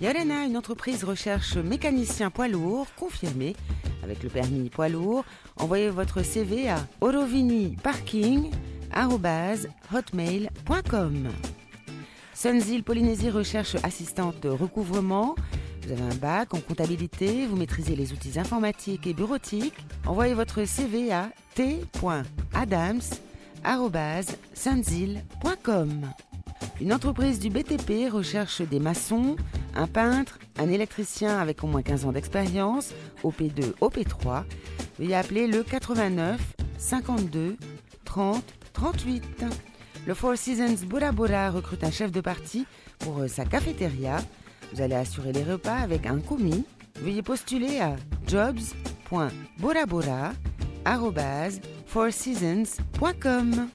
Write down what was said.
Yalena, une entreprise, recherche mécanicien poids lourd confirmé avec le permis poids lourd. Envoyez votre CV à oroviniparking@hotmail.com. Sunzil Polynésie recherche assistante recouvrement. Vous avez un bac en comptabilité, vous maîtrisez les outils informatiques et bureautiques. Envoyez votre CV à t.adams@sunzil.com. Une entreprise du BTP recherche des maçons, un peintre, un électricien avec au moins 15 ans d'expérience, OP2, OP3. Veuillez appeler le 89 52 30 38. Le Four Seasons Bora Bora recrute un chef de partie pour sa cafétéria. Vous allez assurer les repas avec un commis. Veuillez postuler à jobs.borabora@fourseasons.com.